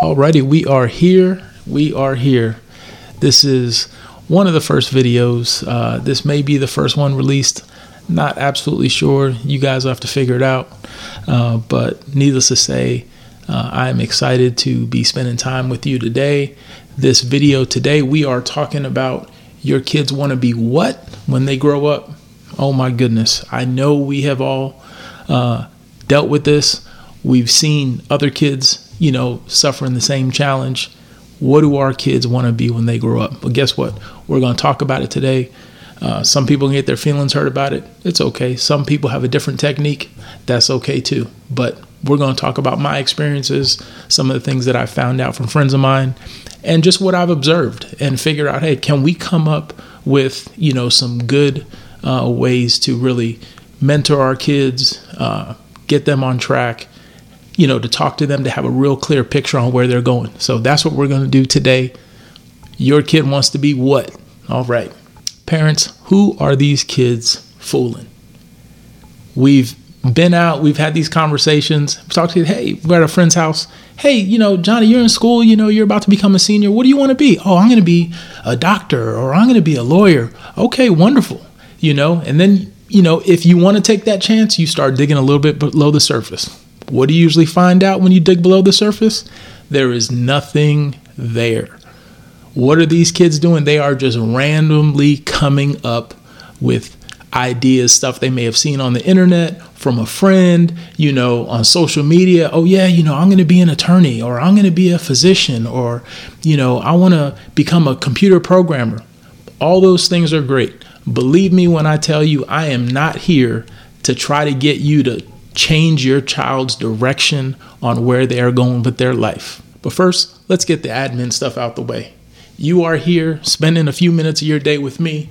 Alrighty, we are here. This is one of the first videos. This may be the first one released. Not absolutely sure. You guys will have to figure it out. But needless to say, I'm excited to be spending time with you today. This video today, we are talking about your kids want to be what when they grow up. Oh my goodness. I know we have all dealt with this. We've seen other kids, you know, suffering the same challenge. What do our kids want to be when they grow up? Well, guess what? We're going to talk about it today. Some people can get their feelings hurt about it. It's okay. Some people have a different technique. That's okay too. But we're going to talk about my experiences, some of the things that I found out from friends of mine, and just what I've observed and figure out, hey, can we come up with, you know, some good ways to really mentor our kids, get them on track, you know, to talk to them, to have a real clear picture on where they're going. So that's what we're going to do today. Your kid wants to be what? All right. Parents, who are these kids fooling? We've been out. We've had these conversations. We've talked to you. Hey, we're at a friend's house. Hey, you know, Johnny, you're in school. You know, you're about to become a senior. What do you want to be? Oh, I'm going to be a doctor, or I'm going to be a lawyer. Okay, wonderful. You know, and then, you know, if you want to take that chance, you start digging a little bit below the surface. What do you usually find out when you dig below the surface? There is nothing there. What are these kids doing? They are just randomly coming up with ideas, stuff they may have seen on the internet, from a friend, you know, on social media. Oh yeah, you know, I'm going to be an attorney, or I'm going to be a physician, or, you know, I want to become a computer programmer. All those things are great. Believe me when I tell you, I am not here to try to get you to change your child's direction on where they are going with their life. But first, let's get the admin stuff out the way. You are here spending a few minutes of your day with me,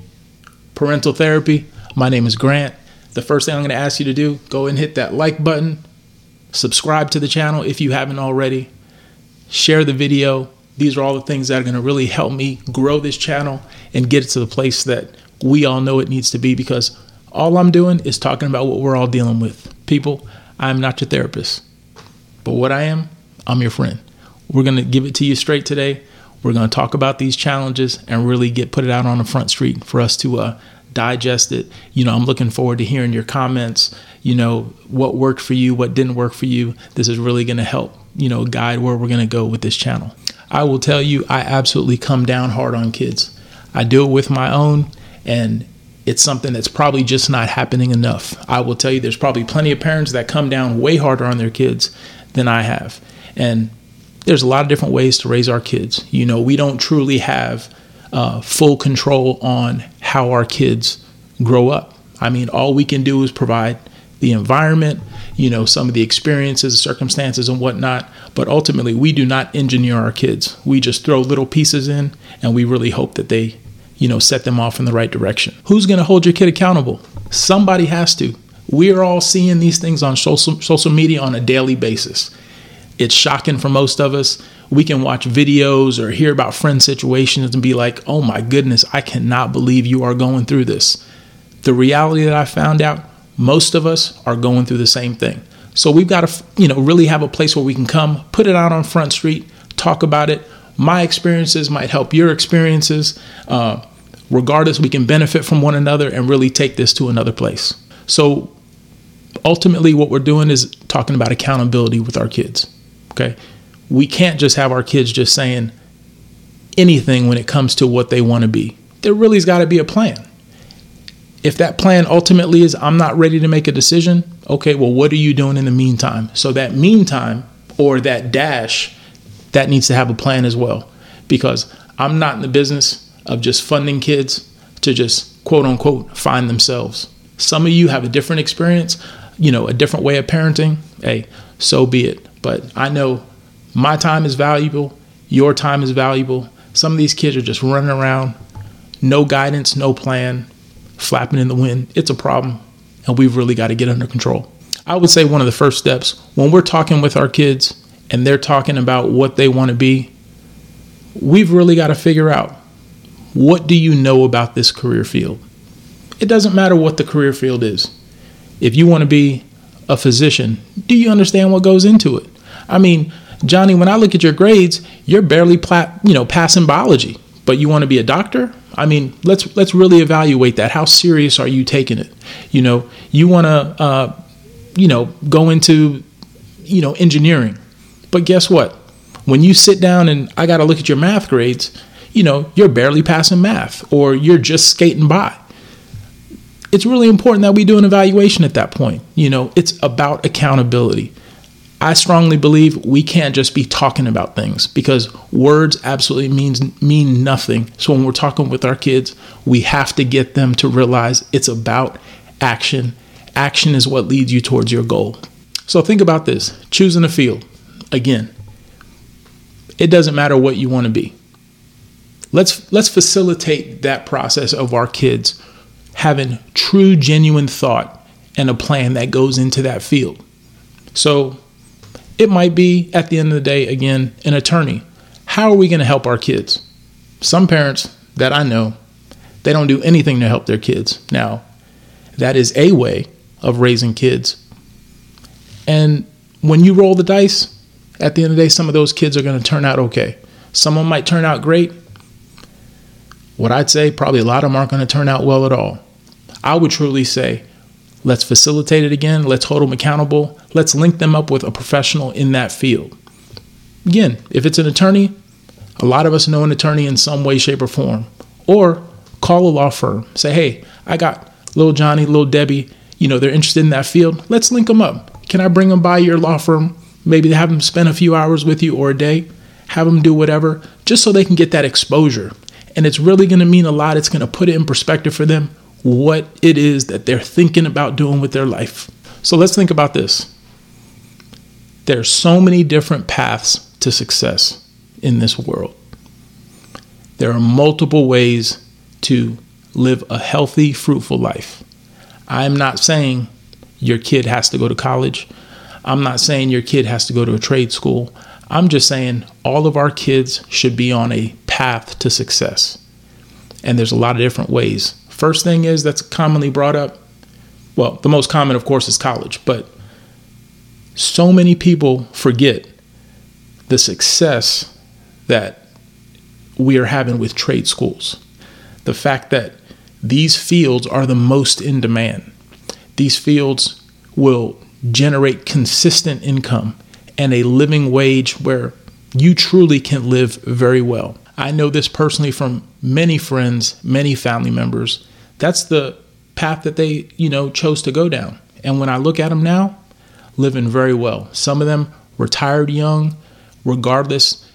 Parental Therapy. My name is Grant. The first thing I'm going to ask you to do, go and hit that like button, subscribe to the channel if you haven't already, share the video. These are all the things that are going to really help me grow this channel and get it to the place that we all know it needs to be, because all I'm doing is talking about what we're all dealing with. People, I'm not your therapist, but what I am, I'm your friend. We're going to give it to you straight today. We're going to talk about these challenges and really put it out on the front street for us to digest it. You know, I'm looking forward to hearing your comments, you know, what worked for you, what didn't work for you. This is really going to help, you know, guide where we're going to go with this channel. I will tell you, I absolutely come down hard on kids. I do it with my own, and it's something that's probably just not happening enough. I will tell you, there's probably plenty of parents that come down way harder on their kids than I have. And there's a lot of different ways to raise our kids. You know, we don't truly have full control on how our kids grow up. I mean, all we can do is provide the environment, you know, some of the experiences, circumstances and whatnot. But ultimately, we do not engineer our kids. We just throw little pieces in, and we really hope that they, you know, set them off in the right direction. Who's going to hold your kid accountable? Somebody has to. We're all seeing these things on social media on a daily basis. It's shocking for most of us. We can watch videos or hear about friend situations and be like, oh my goodness, I cannot believe you are going through this. The reality that I found out, most of us are going through the same thing. So we've got to, you know, really have a place where we can come, put it out on Front Street, talk about it. My experiences might help your experiences. Regardless, we can benefit from one another and really take this to another place. So ultimately what we're doing is talking about accountability with our kids. Okay, we can't just have our kids just saying anything when it comes to what they want to be. There really has got to be a plan. If that plan ultimately is, I'm not ready to make a decision. Okay, well, what are you doing in the meantime? So that meantime, or that dash, that needs to have a plan as well, because I'm not in the business of just funding kids to just quote unquote find themselves. Some of you have a different experience, you know, a different way of parenting. Hey, so be it. But I know my time is valuable. Your time is valuable. Some of these kids are just running around. No guidance, no plan, flapping in the wind. It's a problem, and we've really got to get under control. I would say one of the first steps when we're talking with our kids and they're talking about what they want to be, we've really got to figure out, what do you know about this career field? It doesn't matter what the career field is. If you want to be a physician, do you understand what goes into it? I mean, Johnny, when I look at your grades, you're barely passing biology, but you want to be a doctor? I mean, let's really evaluate that. How serious are you taking it? You know, you want to, go into, engineering. But guess what? When you sit down and I got to look at your math grades, you're barely passing math or you're just skating by. It's really important that we do an evaluation at that point. It's about accountability. I strongly believe we can't just be talking about things because words absolutely mean nothing. So when we're talking with our kids, we have to get them to realize it's about action. Action is what leads you towards your goal. So think about this. Choosing a field. Again, it doesn't matter what you want to be. Let's facilitate that process of our kids having true, genuine thought and a plan that goes into that field. So it might be, at the end of the day, again, an attorney. How are we going to help our kids? Some parents that I know, they don't do anything to help their kids. Now, that is a way of raising kids. And when you roll the dice, at the end of the day, some of those kids are going to turn out okay. Someone might turn out great. What I'd say, probably a lot of them aren't going to turn out well at all. I would truly say, let's facilitate it again. Let's hold them accountable. Let's link them up with a professional in that field. Again, if it's an attorney, a lot of us know an attorney in some way, shape, or form. Or call a law firm. Say, hey, I got little Johnny, little Debbie. They're interested in that field. Let's link them up. Can I bring them by your law firm? Maybe have them spend a few hours with you or a day. Have them do whatever, just so they can get that exposure. And it's really going to mean a lot. It's going to put it in perspective for them what it is that they're thinking about doing with their life. So let's think about this. There's so many different paths to success in this world. There are multiple ways to live a healthy, fruitful life. I'm not saying your kid has to go to college. I'm not saying your kid has to go to a trade school. I'm just saying all of our kids should be on a path to success. And there's a lot of different ways. First thing is that's commonly brought up. Well, the most common, of course, is college. But so many people forget the success that we are having with trade schools. The fact that these fields are the most in demand. These fields will generate consistent income and a living wage where you truly can live very well. I know this personally from many friends, many family members. That's the path that they, chose to go down. And when I look at them now, living very well. Some of them retired young, regardless,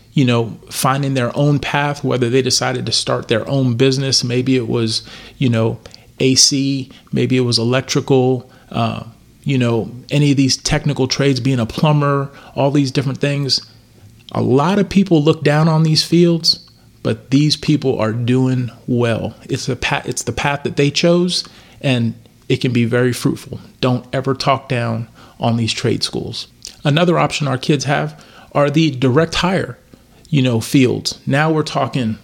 finding their own path, whether they decided to start their own business. Maybe it was, AC, maybe it was electrical, any of these technical trades, being a plumber, all these different things. A lot of people look down on these fields. But these people are doing well. It's the path that they chose, and it can be very fruitful. Don't ever talk down on these trade schools. Another option our kids have are the direct hire, fields. Now we're talking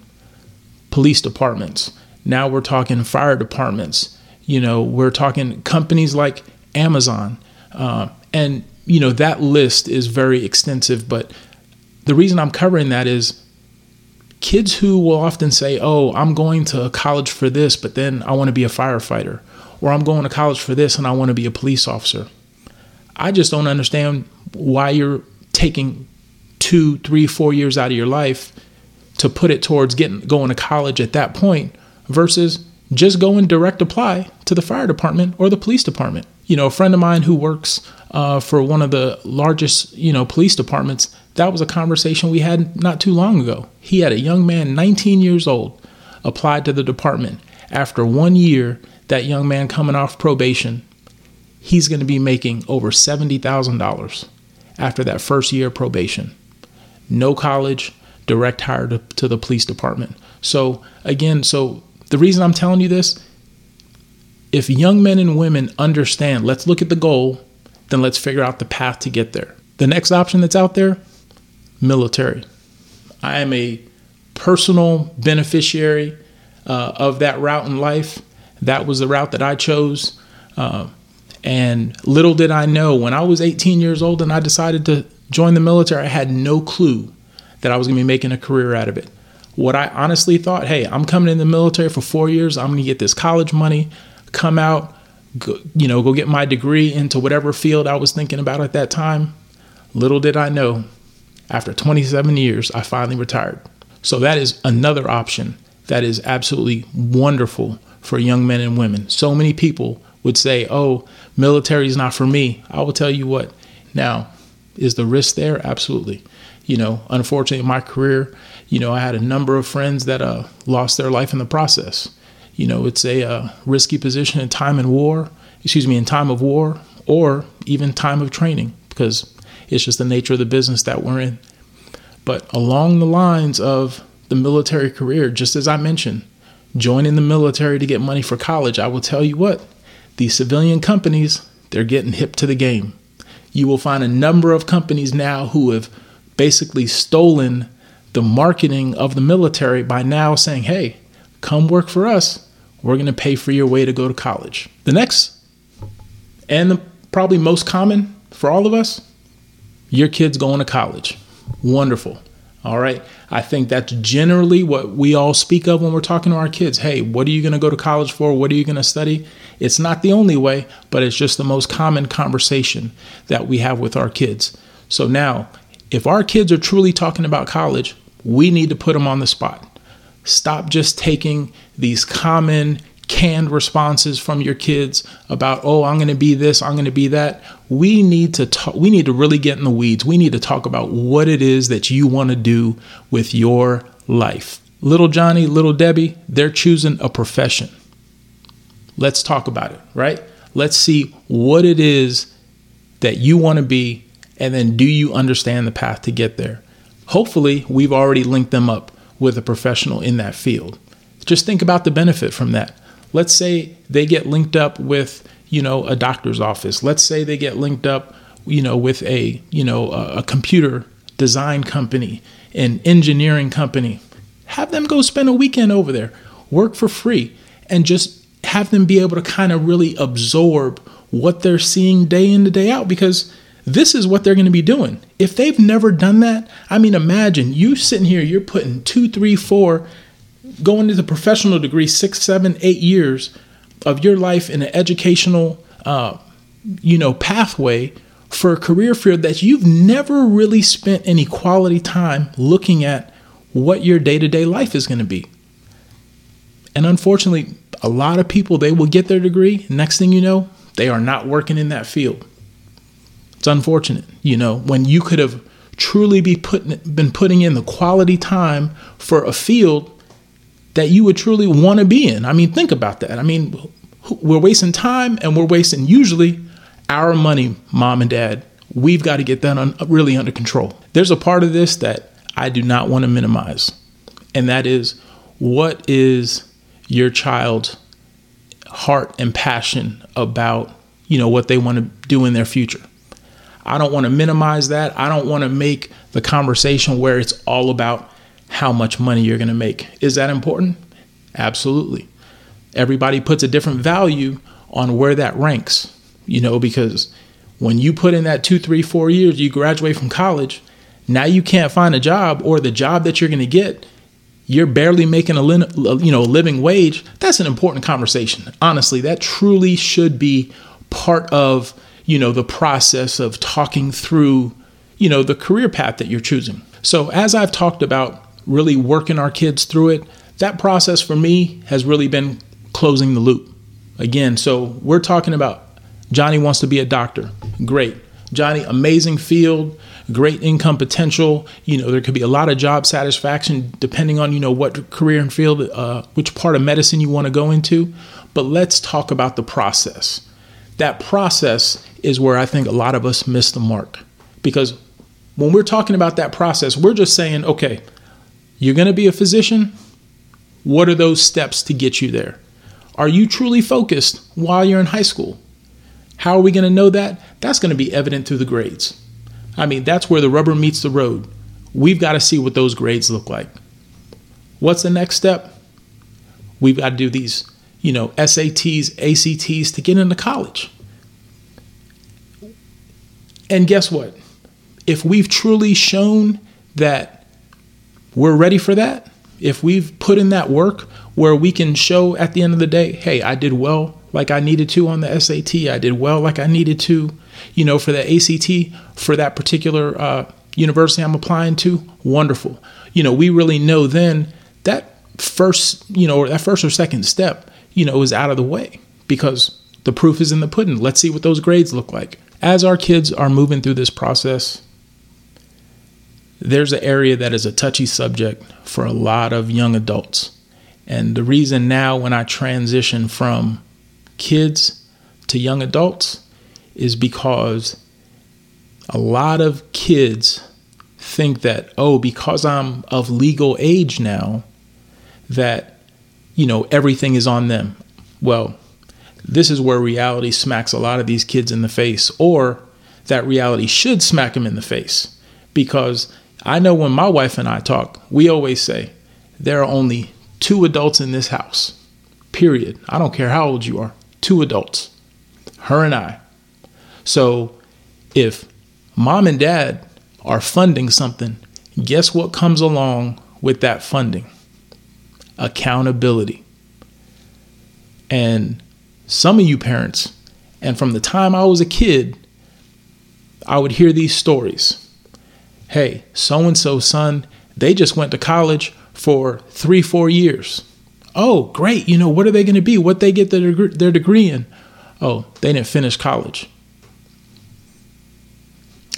police departments. Now we're talking fire departments. We're talking companies like Amazon. That list is very extensive. But the reason I'm covering that is kids who will often say, oh, I'm going to college for this, but then I want to be a firefighter, or I'm going to college for this and I want to be a police officer. I just don't understand why you're taking 2, 3, 4 years out of your life to put it towards going to college at that point versus just go and direct apply to the fire department or the police department. A friend of mine who works for one of the largest, police departments, that was a conversation we had not too long ago. He had a young man, 19 years old, applied to the department. After 1 year, that young man coming off probation, he's going to be making over $70,000 after that first year of probation. No college, direct hire to the police department. So the reason I'm telling you this, if young men and women understand, let's look at the goal, then let's figure out the path to get there. The next option that's out there, military. I am a personal beneficiary of that route in life. That was the route that I chose. And little did I know, when I was 18 years old and I decided to, Joined the military, I had no clue that I was going to be making a career out of it. What I honestly thought, hey, I'm coming in the military for 4 years. I'm going to get this college money, come out, go get my degree into whatever field I was thinking about at that time. Little did I know, after 27 years, I finally retired. So that is another option that is absolutely wonderful for young men and women. So many people would say, oh, military is not for me. I will tell you what. Now, is the risk there? Absolutely. Unfortunately, in my career, I had a number of friends that lost their life in the process. It's a risky position in time of war, or even time of training, because it's just the nature of the business that we're in. But along the lines of the military career, just as I mentioned, joining the military to get money for college, I will tell you what, these civilian companies, they're getting hip to the game. You will find a number of companies now who have basically stolen the marketing of the military by now saying, hey, come work for us. We're going to pay for your way to go to college. The next, and probably most common for all of us, your kid's going to college. Wonderful. All right. I think that's generally what we all speak of when we're talking to our kids. Hey, what are you going to go to college for? What are you going to study? It's not the only way, but it's just the most common conversation that we have with our kids. So now, if our kids are truly talking about college, we need to put them on the spot. Stop just taking these common canned responses from your kids about, oh, I'm going to be this, I'm going to be that. We need to talk. We need to really get in the weeds. We need to talk about what it is that you want to do with your life. Little Johnny, little Debbie, they're choosing a profession. Let's talk about it, right? Let's see what it is that you want to be, and then do you understand the path to get there? Hopefully, we've already linked them up with a professional in that field. Just think about the benefit from that. Let's say they get linked up with, a doctor's office. Let's say they get linked up, with a computer design company, an engineering company. Have them go spend a weekend over there, work for free, and just have them be able to kind of really absorb what they're seeing day in to day out, because this is what they're going to be doing. If they've never done that, imagine you sitting here, you're putting 2, 3, 4 going into professional degree, 6, 7, 8 years of your life in an educational, pathway for a career field that you've never really spent any quality time looking at what your day-to-day life is going to be. And unfortunately, a lot of people, they will get their degree. Next thing you know, they are not working in that field. It's unfortunate, when you could have truly been putting in the quality time for a field that you would truly want to be in. Think about that. We're wasting time, and we're wasting usually our money, mom and dad. We've got to get that really under control. There's a part of this that I do not want to minimize, and that is, what is your child's heart and passion about, what they want to do in their future? I don't want to minimize that. I don't want to make the conversation where it's all about how much money you're going to make. Is that important? Absolutely. Everybody puts a different value on where that ranks, because when you put in that 2, 3, 4 years, you graduate from college. Now you can't find a job, or the job that you're going to get, you're barely making a living wage. That's an important conversation. Honestly, that truly should be part of, the process of talking through, the career path that you're choosing. So as I've talked about really working our kids through it, that process for me has really been closing the loop. Again, so we're talking about Johnny wants to be a doctor. Great. Johnny, amazing field, great income potential. There could be a lot of job satisfaction depending on, what career and field, which part of medicine you want to go into. But let's talk about the process. That process is where I think a lot of us miss the mark, because when we're talking about that process, we're just saying, okay, you're going to be a physician. What are those steps to get you there? Are you truly focused while you're in high school? How are we going to know that? That's going to be evident through the grades. That's where the rubber meets the road. We've got to see what those grades look like. What's the next step? We've got to do these, SATs, ACTs to get into college. And guess what? if we've truly shown that we're ready for that, if we've put in that work where we can show at the end of the day, hey, I did well like I needed to on the SAT. I did well like I needed to, you know, for the ACT, for that particular university I'm applying to. Wonderful. You know, we really know then that first, you know, or that first or second step, you know, is out of the way because the proof is in the pudding. Let's see what those grades look like. As our kids are moving through this process, there's an area that is a touchy subject for a lot of young adults. And the reason now when I transition from kids to young adults is because a lot of kids think that, oh, because I'm of legal age now, that, you know, everything is on them. Well, this is where reality smacks a lot of these kids in the face, or that reality should smack them in the face. Because I know when my wife and I talk, we always say there are only two adults in this house, period. I don't care how old you are, two adults, her and I. So if mom and dad are funding something, guess what comes along with that funding? Accountability. And some of you parents, and from the time I was a kid, I would hear these stories. Hey, so-and-so's son, they just went to college for 3-4 years. Oh, great. You know, what are they going to be? What they get their degree in? Oh, they didn't finish college.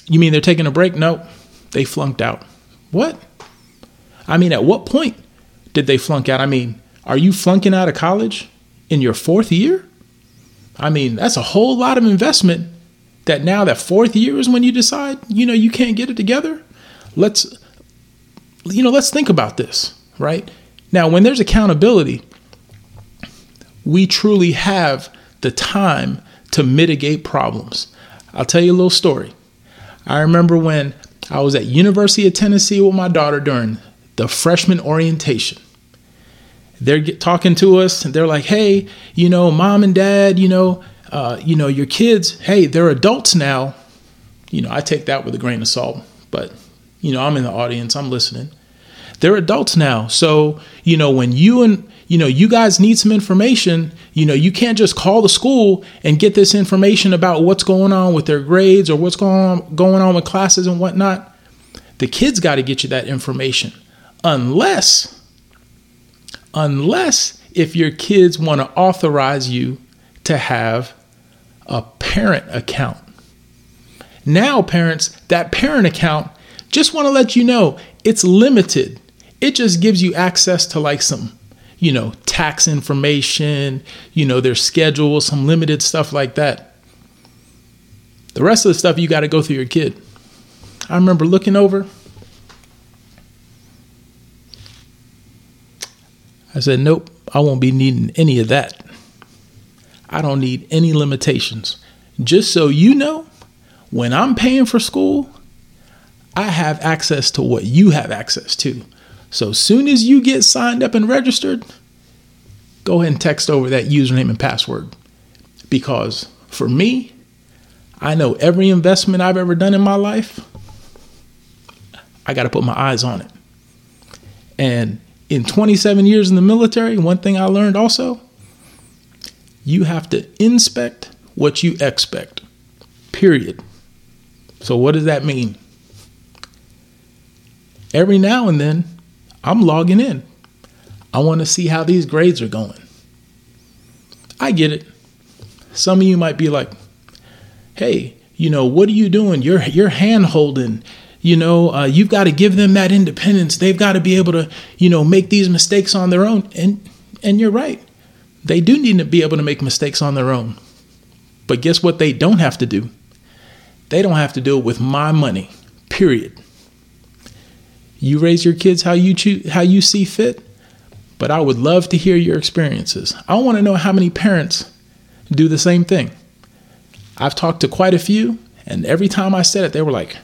You mean they're taking a break? No, they flunked out. What? I mean, at what point did they flunk out? I mean, are you flunking out of college in your 4th year? I mean, that's a whole lot of investment. That now that 4th year is when you decide, you know, you can't get it together. Let's think about this, right? Now, when there's accountability, we truly have the time to mitigate problems. I'll tell you a little story. I remember when I was at University of Tennessee with my daughter during the freshman orientation. They're talking to us and they're like, hey, you know, mom and dad, your kids, hey, they're adults now. You know, I take that with a grain of salt, but, you know, I'm in the audience, I'm listening. They're adults now. So, you know, when you guys need some information, you know, you can't just call the school and get this information about what's going on with their grades or what's going on with classes and whatnot. The kids got to get you that information unless if your kids want to authorize you to have a parent account. Now, parents, that parent account, just want to let you know, it's limited. It just gives you access to like some, you know, tax information, you know, their schedule, some limited stuff like that. The rest of the stuff you got to go through your kid. I remember looking over. I said, nope, I won't be needing any of that. I don't need any limitations. Just so you know, when I'm paying for school, I have access to what you have access to. So soon as you get signed up and registered, go ahead and text over that username and password. Because for me, I know every investment I've ever done in my life, I got to put my eyes on it. And in 27 years in the military, one thing I learned also, you have to inspect what you expect, period. So what does that mean? Every now and then, I'm logging in. I want to see how these grades are going. I get it. Some of you might be like, hey, you know, what are you doing? You're hand-holding. You know, you've got to give them that independence. They've got to be able to, you know, make these mistakes on their own. And you're right. They do need to be able to make mistakes on their own. But guess what they don't have to do? They don't have to do it with my money, period. You raise your kids how you choose, how you see fit, but I would love to hear your experiences. I want to know how many parents do the same thing. I've talked to quite a few, and every time I said it, they were like,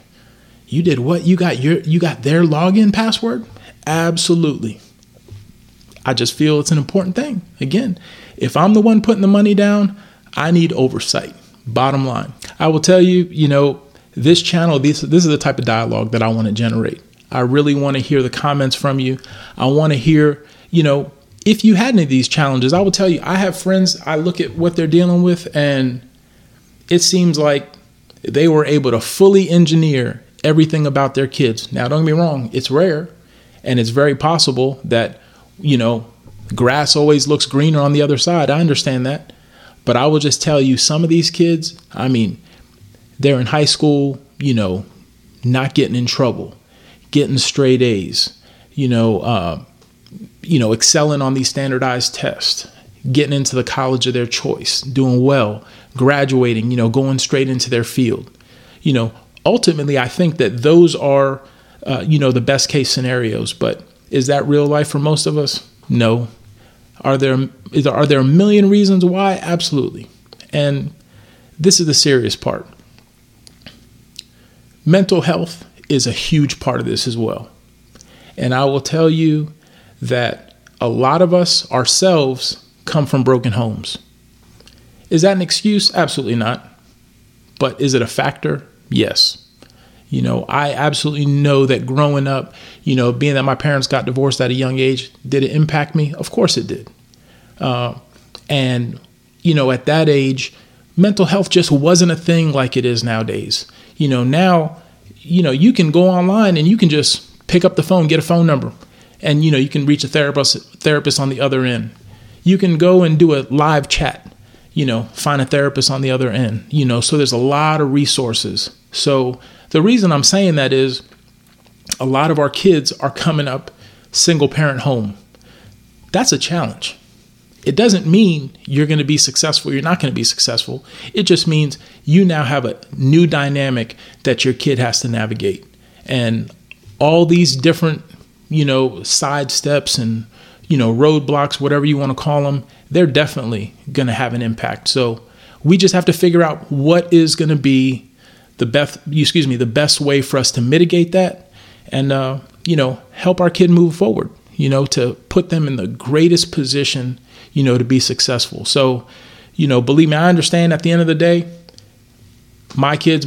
you did what? You got their login password? Absolutely. I just feel it's an important thing. Again, if I'm the one putting the money down, I need oversight. Bottom line, I will tell you, you know, This channel, this is the type of dialogue that I want to generate. I really want to hear the comments from you. I want to hear, if you had any of these challenges. I will tell you, I have friends, I look at what they're dealing with, and it seems like they were able to fully engineer everything about their kids. Now, don't get me wrong, it's rare, and it's very possible that, grass always looks greener on the other side. I understand that. But I will just tell you, some of these kids, they're in high school, not getting in trouble, getting straight A's, excelling on these standardized tests, getting into the college of their choice, doing well, graduating, going straight into their field. Ultimately, I think that those are, the best case scenarios. But is that real life for most of us? No. Are there a million reasons why? Absolutely. And this is the serious part. Mental health is a huge part of this as well. And I will tell you that a lot of us ourselves come from broken homes. Is that an excuse? Absolutely not. But is it a factor? Yes. I absolutely know that growing up, being that my parents got divorced at a young age, did it impact me? Of course it did. At that age, mental health just wasn't a thing like it is nowadays. Now, you can go online and you can just pick up the phone, get a phone number, and, you can reach a therapist on the other end. You can go and do a live chat, find a therapist on the other end, so there's a lot of resources. So the reason I'm saying that is a lot of our kids are coming up single parent home. That's a challenge. It doesn't mean you're going to be successful. You're not going to be successful. It just means you now have a new dynamic that your kid has to navigate. And all these different, side steps and, roadblocks, whatever you want to call them, they're definitely going to have an impact. So we just have to figure out what is going to be the best way for us to mitigate that and, help our kid move forward, to put them in the greatest position, to be successful. So, believe me, I understand at the end of the day, my kids,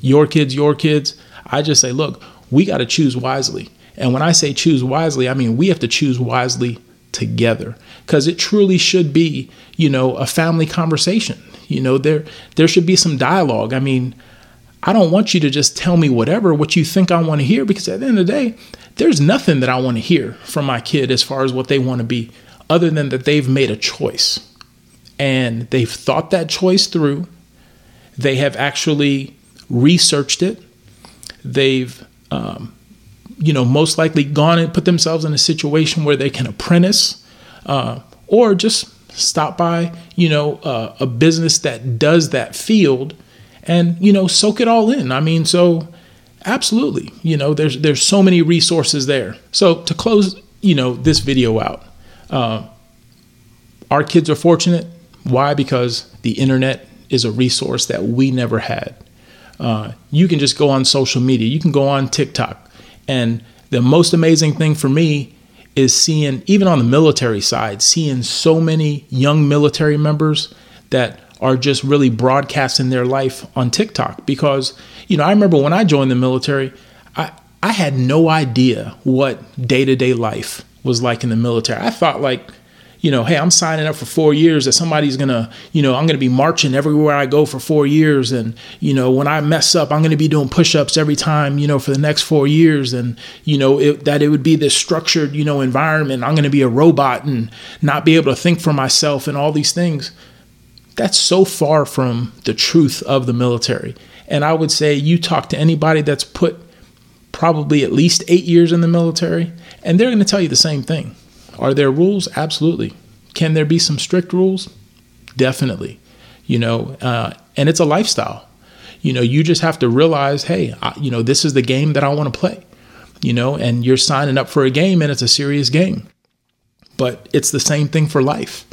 your kids, your kids. I just say, look, we got to choose wisely. And when I say choose wisely, we have to choose wisely together, because it truly should be, a family conversation. There should be some dialogue. I don't want you to just tell me what you think I want to hear, because at the end of the day, there's nothing that I want to hear from my kid as far as what they want to be, other than that they've made a choice and they've thought that choice through. They have actually researched it. They've, most likely gone and put themselves in a situation where they can apprentice, or just stop by, a business that does that field and, soak it all in. So absolutely, there's so many resources there. So to close, this video out, our kids are fortunate. Why? Because the internet is a resource that we never had. You can just go on social media. You can go on TikTok. And the most amazing thing for me is seeing, even on the military side, seeing so many young military members that are just really broadcasting their life on TikTok. Because, I remember when I joined the military, I had no idea what day-to-day life was like in the military. I thought hey, I'm signing up for 4 years that somebody's going to, I'm going to be marching everywhere I go for 4 years. And, when I mess up, I'm going to be doing push-ups every time, for the next 4 years. And, it would be this structured, environment. I'm going to be a robot and not be able to think for myself and all these things. That's so far from the truth of the military. And I would say you talk to anybody that's put probably at least 8 years in the military, and they're going to tell you the same thing. Are there rules? Absolutely. Can there be some strict rules? Definitely. And it's a lifestyle. You just have to realize, hey, this is the game that I want to play, and you're signing up for a game, and it's a serious game. But it's the same thing for life,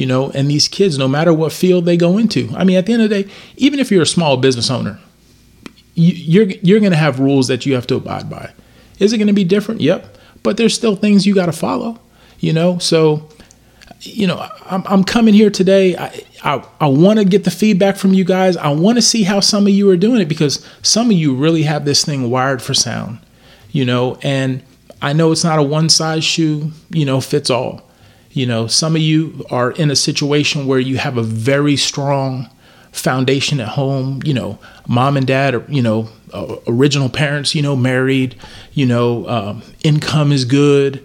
and these kids, no matter what field they go into. At the end of the day, even if you're a small business owner, you're going to have rules that you have to abide by. Is it going to be different? Yep. But there's still things you got to follow. So you know, I'm coming here today. I want to get the feedback from you guys. I want to see how some of you are doing it, because some of you really have this thing wired for sound, you know, and I know it's not a one size shoe, you know, fits all. You know, some of you are in a situation where you have a very strong foundation at home, you know, mom and dad are, you know, original parents, you know, married, you know, income is good.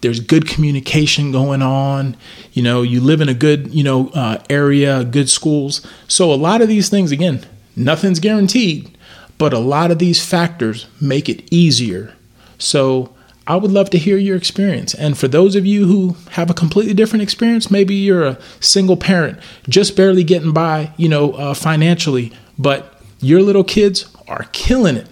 There's good communication going on. You know, you live in a good, you know, area, good schools. So a lot of these things, again, nothing's guaranteed, but a lot of these factors make it easier. So I would love to hear your experience. And for those of you who have a completely different experience, maybe you're a single parent, just barely getting by, you know, financially, but your little kids are killing it.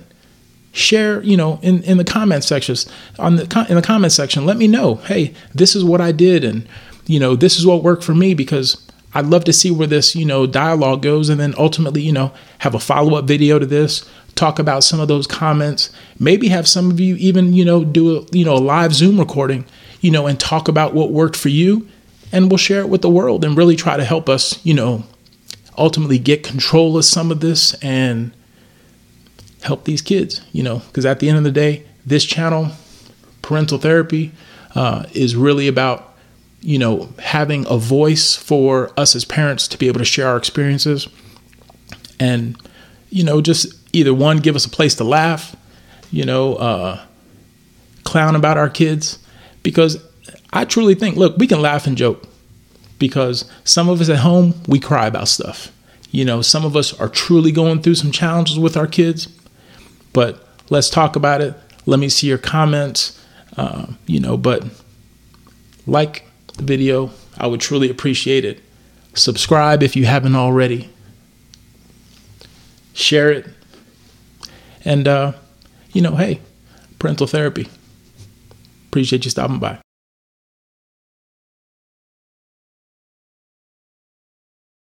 Share, you know, in the comment sections, in the comment section, let me know, hey, this is what I did. And, you know, this is what worked for me, because I'd love to see where this, you know, dialogue goes. And then ultimately, you know, have a follow-up video to this, talk about some of those comments, maybe have some of you even, you know, do a, you know, a live Zoom recording, you know, and talk about what worked for you, and we'll share it with the world and really try to help us, you know, ultimately get control of some of this and help these kids, you know, because at the end of the day, this channel, Parental Therapy, is really about, you know, having a voice for us as parents to be able to share our experiences and, you know, just either one, give us a place to laugh, you know, clown about our kids, because I truly think, look, we can laugh and joke, because some of us at home, we cry about stuff. You know, some of us are truly going through some challenges with our kids, but let's talk about it. Let me see your comments, you know, but like the video, I would truly appreciate it. Subscribe if you haven't already. Share it. And, you know, hey, Parental Therapy. Appreciate you stopping by.